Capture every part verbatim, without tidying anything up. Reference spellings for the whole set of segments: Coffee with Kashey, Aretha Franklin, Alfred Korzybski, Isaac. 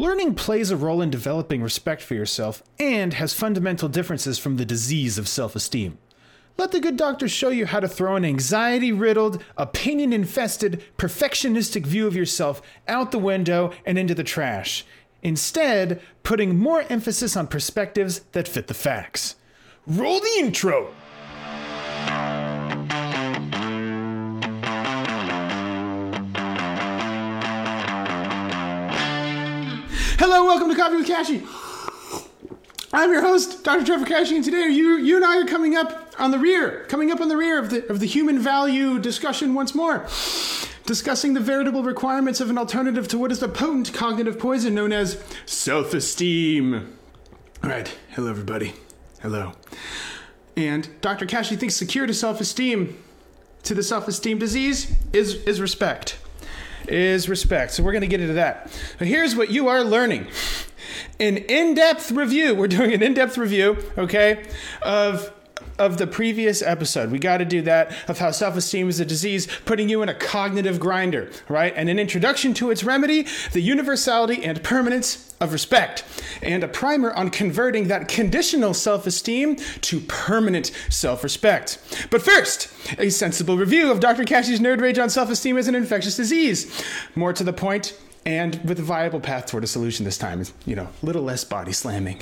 Learning plays a role in developing respect for yourself and has fundamental differences from the disease of self-esteem. Let the good doctor show you how to throw an anxiety-riddled, opinion-infested, perfectionistic view of yourself out the window and into the trash, instead putting more emphasis on perspectives that fit the facts. Roll the intro! Hello, welcome to Coffee with Kashey. I'm your host, Doctor Trevor Kashey, and today you, you and I are coming up on the rear, coming up on the rear of the of the human value discussion once more, discussing the veritable requirements of an alternative to what is the potent cognitive poison known as self-esteem. All right, hello everybody, hello. And Doctor Kashey thinks the cure to self-esteem, to the self-esteem disease, is is respect. Is respect. So we're going to get into that. Now here's what you are learning. An in-depth review. We're doing an in-depth review, okay, of of the previous episode. We got to do that, of how self-esteem is a disease, putting you in a cognitive grinder, right? And an introduction to its remedy, the universality and permanence of respect, and a primer on converting that conditional self-esteem to permanent self-respect. But first, a sensible review of Doctor Kashey's nerd rage on self-esteem as an infectious disease. More to the point, and with a viable path toward a solution this time. You know, a little less body slamming.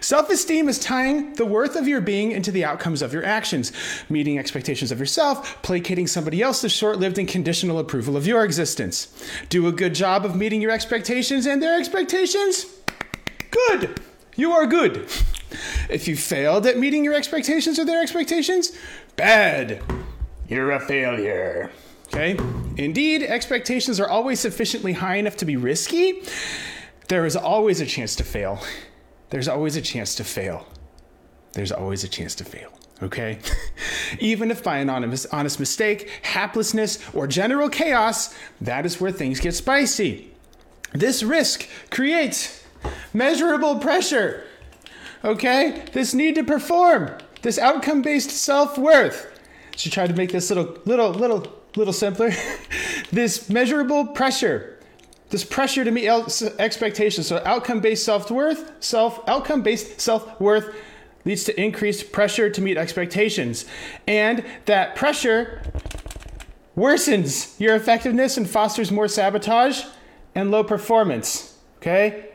Self-esteem is tying the worth of your being into the outcomes of your actions, meeting expectations of yourself, placating somebody else's short-lived and conditional approval of your existence. Do a good job of meeting your expectations and their expectations. Good. You are good. If you failed at meeting your expectations or their expectations, bad. You're a failure. Okay? Indeed, expectations are always sufficiently high enough to be risky. There is always a chance to fail. There's always a chance to fail. There's always a chance to fail, okay? Even if by an honest, honest mistake, haplessness, or general chaos, that is where things get spicy. This risk creates measurable pressure, okay? This need to perform, this outcome-based self-worth. Should try to make this little, little, little, little simpler. This measurable pressure. This pressure to meet expectations, so outcome-based self-worth, self outcome-based self-worth leads to increased pressure to meet expectations, and that pressure worsens your effectiveness and fosters more sabotage and low performance. Okay,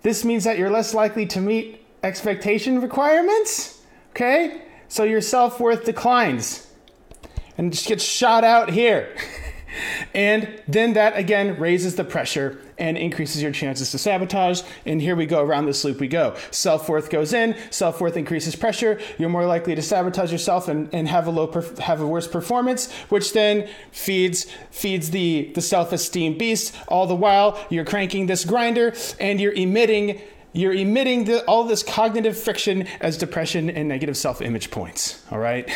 this means that you're less likely to meet expectation requirements. Okay, so your self-worth declines, and just gets shot out here. And then that, again, raises the pressure and increases your chances to sabotage. And here we go, around this loop we go. Self-worth goes in, self-worth increases pressure. You're more likely to sabotage yourself and, and have a low, perf- have a worse performance, which then feeds feeds the, the self-esteem beast. All the while, you're cranking this grinder and you're emitting you're emitting the, all this cognitive friction as depression and negative self-image points, all right?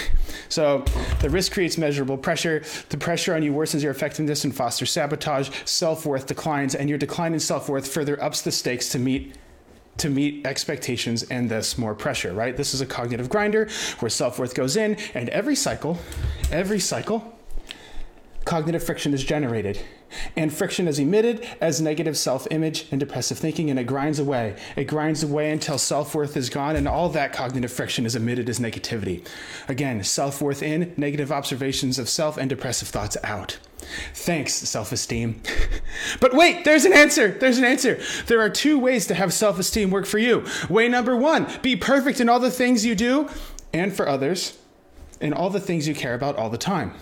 So the risk creates measurable pressure. The pressure on you worsens your effectiveness and fosters sabotage. Self-worth declines, and your decline in self-worth further ups the stakes to meet to meet expectations and thus more pressure, right? This is a cognitive grinder where self-worth goes in, and every cycle, every cycle, cognitive friction is generated, and friction is emitted as negative self-image and depressive thinking, and it grinds away. It grinds away until self-worth is gone, and all that cognitive friction is emitted as negativity. Again, self-worth in, negative observations of self, and depressive thoughts out. Thanks, self-esteem. But wait, there's an answer. There's an answer. There are two ways to have self-esteem work for you. Way number one, be perfect in all the things you do and for others, in all the things you care about all the time.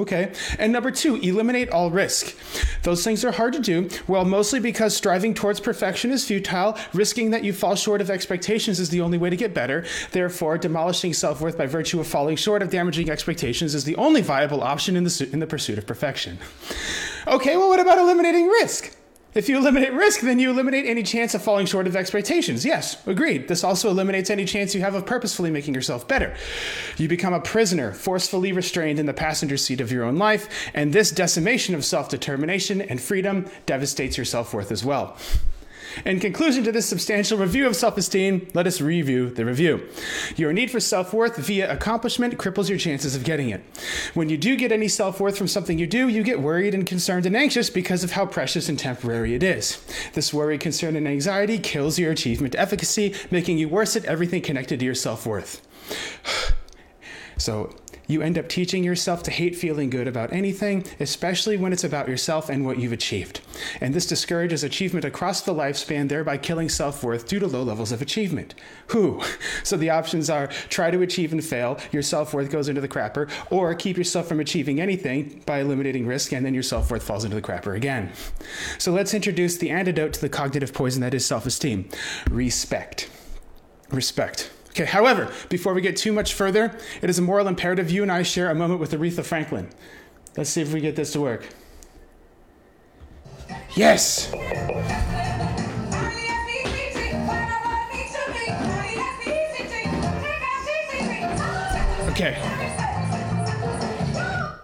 Okay. And number two, eliminate all risk. Those things are hard to do, well, mostly because striving towards perfection is futile. Risking that you fall short of expectations is the only way to get better. Therefore, demolishing self-worth by virtue of falling short of damaging expectations is the only viable option in the, in the pursuit of perfection. Okay, well, what about eliminating risk? If you eliminate risk, then you eliminate any chance of falling short of expectations. Yes, agreed. This also eliminates any chance you have of purposefully making yourself better. You become a prisoner, forcefully restrained in the passenger seat of your own life, and this decimation of self-determination and freedom devastates your self-worth as well. In conclusion to this substantial review of self-esteem, let us review the review. Your need for self-worth via accomplishment cripples your chances of getting it. When you do get any self-worth from something you do, you get worried and concerned and anxious because of how precious and temporary it is. This worry, concern, and anxiety kills your achievement efficacy, making you worse at everything connected to your self-worth. So you end up teaching yourself to hate feeling good about anything, especially when it's about yourself and what you've achieved. And this discourages achievement across the lifespan, thereby killing self-worth due to low levels of achievement. Who? So the options are try to achieve and fail, your self-worth goes into the crapper, or keep yourself from achieving anything by eliminating risk, and then your self-worth falls into the crapper again. So let's introduce the antidote to the cognitive poison that is self-esteem. Respect. Respect. Okay, however, before we get too much further, it is a moral imperative you and I share a moment with Aretha Franklin. Let's see if we get this to work. Yes! Okay.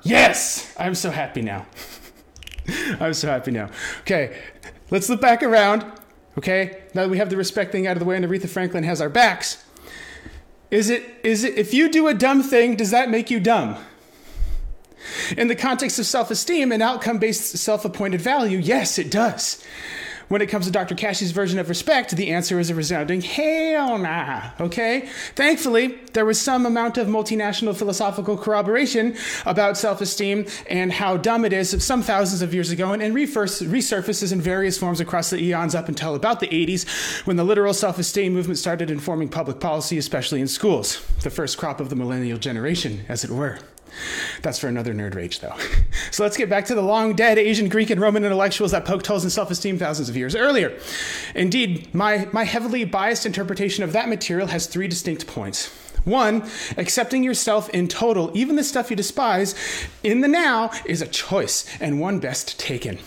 Yes! I'm so happy now. I'm so happy now. Okay, let's look back around. Okay, now that we have the respect thing out of the way and Aretha Franklin has our backs, Is it, is it, if you do a dumb thing, does that make you dumb? In the context of self-esteem and outcome-based self-appointed value, yes, it does. When it comes to Doctor Kashey's version of respect, the answer is a resounding hell nah, okay? Thankfully, there was some amount of multinational philosophical corroboration about self-esteem and how dumb it is some thousands of years ago, and, and resurfaces in various forms across the eons up until about the eighties, when the literal self-esteem movement started informing public policy, especially in schools, the first crop of the millennial generation, as it were. That's for another nerd rage, though. So let's get back to the long-dead Asian, Greek, and Roman intellectuals that poked holes in self-esteem thousands of years earlier. Indeed, my, my heavily biased interpretation of that material has three distinct points. One, accepting yourself in total, even the stuff you despise, in the now is a choice and one best taken.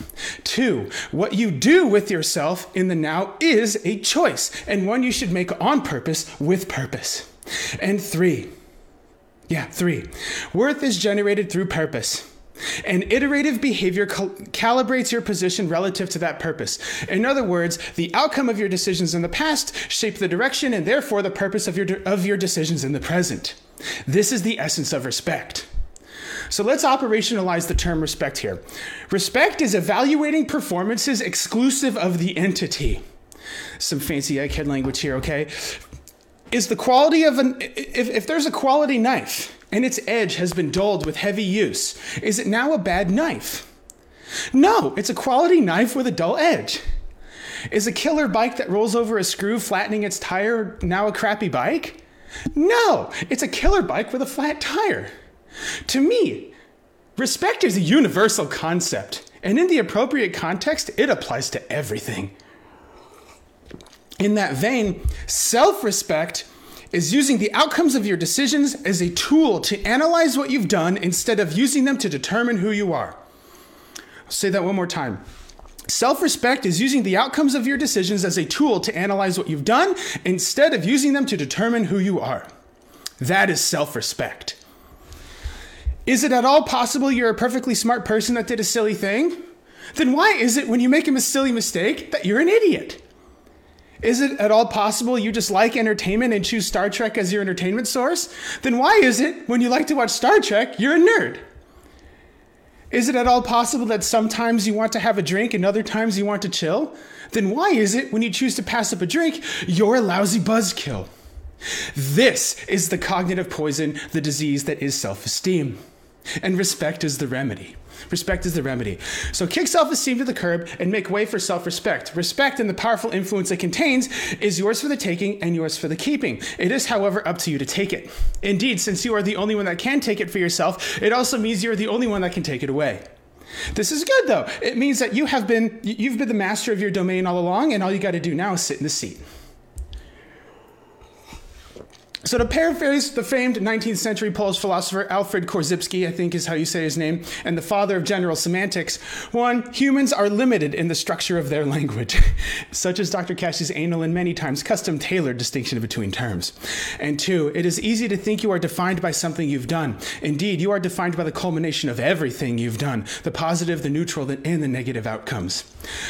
Two, what you do with yourself in the now is a choice and one you should make on purpose with purpose. And three, Yeah, three. Worth is generated through purpose. And iterative behavior cal- calibrates your position relative to that purpose. In other words, the outcome of your decisions in the past shape the direction and therefore the purpose of your de- of your decisions in the present. This is the essence of respect. So let's operationalize the term respect here. Respect is evaluating performances exclusive of the entity. Some fancy egghead language here, okay? Is the quality of an, if, if there's a quality knife and its edge has been dulled with heavy use, is it now a bad knife? No, it's a quality knife with a dull edge. Is a killer bike that rolls over a screw flattening its tire now a crappy bike? No, it's a killer bike with a flat tire. To me, respect is a universal concept, and in the appropriate context, it applies to everything. In that vein, self-respect is using the outcomes of your decisions as a tool to analyze what you've done instead of using them to determine who you are. I'll say that one more time. Self-respect is using the outcomes of your decisions as a tool to analyze what you've done instead of using them to determine who you are. That is self-respect. Is it at all possible you're a perfectly smart person that did a silly thing? Then why is it when you make a silly mistake that you're an idiot? Is it at all possible you just like entertainment and choose Star Trek as your entertainment source? Then why is it when you like to watch Star Trek, you're a nerd? Is it at all possible that sometimes you want to have a drink and other times you want to chill? Then why is it when you choose to pass up a drink, you're a lousy buzzkill? This is the cognitive poison, the disease that is self-esteem. And respect is the remedy. Respect is the remedy. So kick self-esteem to the curb and make way for self-respect. Respect and the powerful influence it contains is yours for the taking and yours for the keeping. It is, however, up to you to take it. Indeed, since you are the only one that can take it for yourself, it also means you're the only one that can take it away. This is good, though. It means that you have been, you've been the master of your domain all along, and all you got to do now is sit in the seat. So to paraphrase the famed nineteenth century Polish philosopher Alfred Korzybski, I think is how you say his name, and the father of general semantics, one, humans are limited in the structure of their language, such as Doctor Kashey's anal and many times custom-tailored distinction between terms. And two, it is easy to think you are defined by something you've done. Indeed, you are defined by the culmination of everything you've done, the positive, the neutral, and the negative outcomes.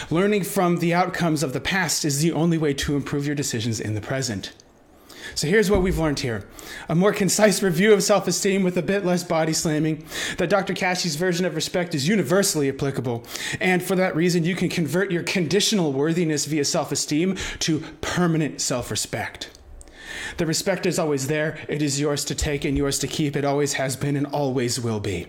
Learning from the outcomes of the past is the only way to improve your decisions in the present. So here's what we've learned here. A more concise review of self-esteem with a bit less body slamming, that Doctor Kashey's version of respect is universally applicable, and for that reason, you can convert your conditional worthiness via self-esteem to permanent self-respect. The respect is always there. It is yours to take and yours to keep. It always has been and always will be.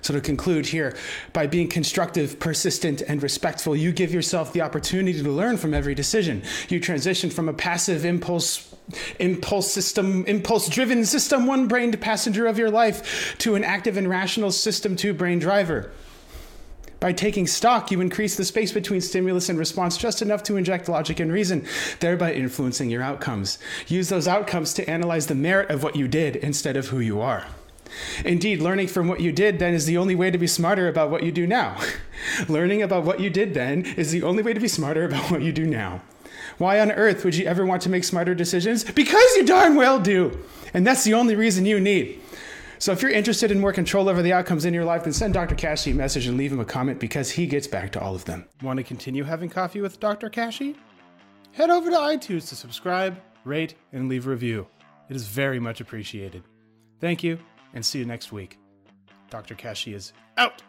So to conclude here, by being constructive, persistent, and respectful, you give yourself the opportunity to learn from every decision. You transition from a passive impulse, impulse system, impulse-driven system, one-brained passenger of your life to an active and rational system two-brained driver. By taking stock, you increase the space between stimulus and response just enough to inject logic and reason, thereby influencing your outcomes. Use those outcomes to analyze the merit of what you did instead of who you are. Indeed, learning from what you did then is the only way to be smarter about what you do now. Learning about what you did then is the only way to be smarter about what you do now. Why on earth would you ever want to make smarter decisions? Because you darn well do. And that's the only reason you need. So if you're interested in more control over the outcomes in your life, then send Doctor Kashey a message and leave him a comment because he gets back to all of them. Want to continue having coffee with Doctor Kashey? Head over to iTunes to subscribe, rate, and leave a review. It is very much appreciated. Thank you. And see you next week. Doctor Kashey is out!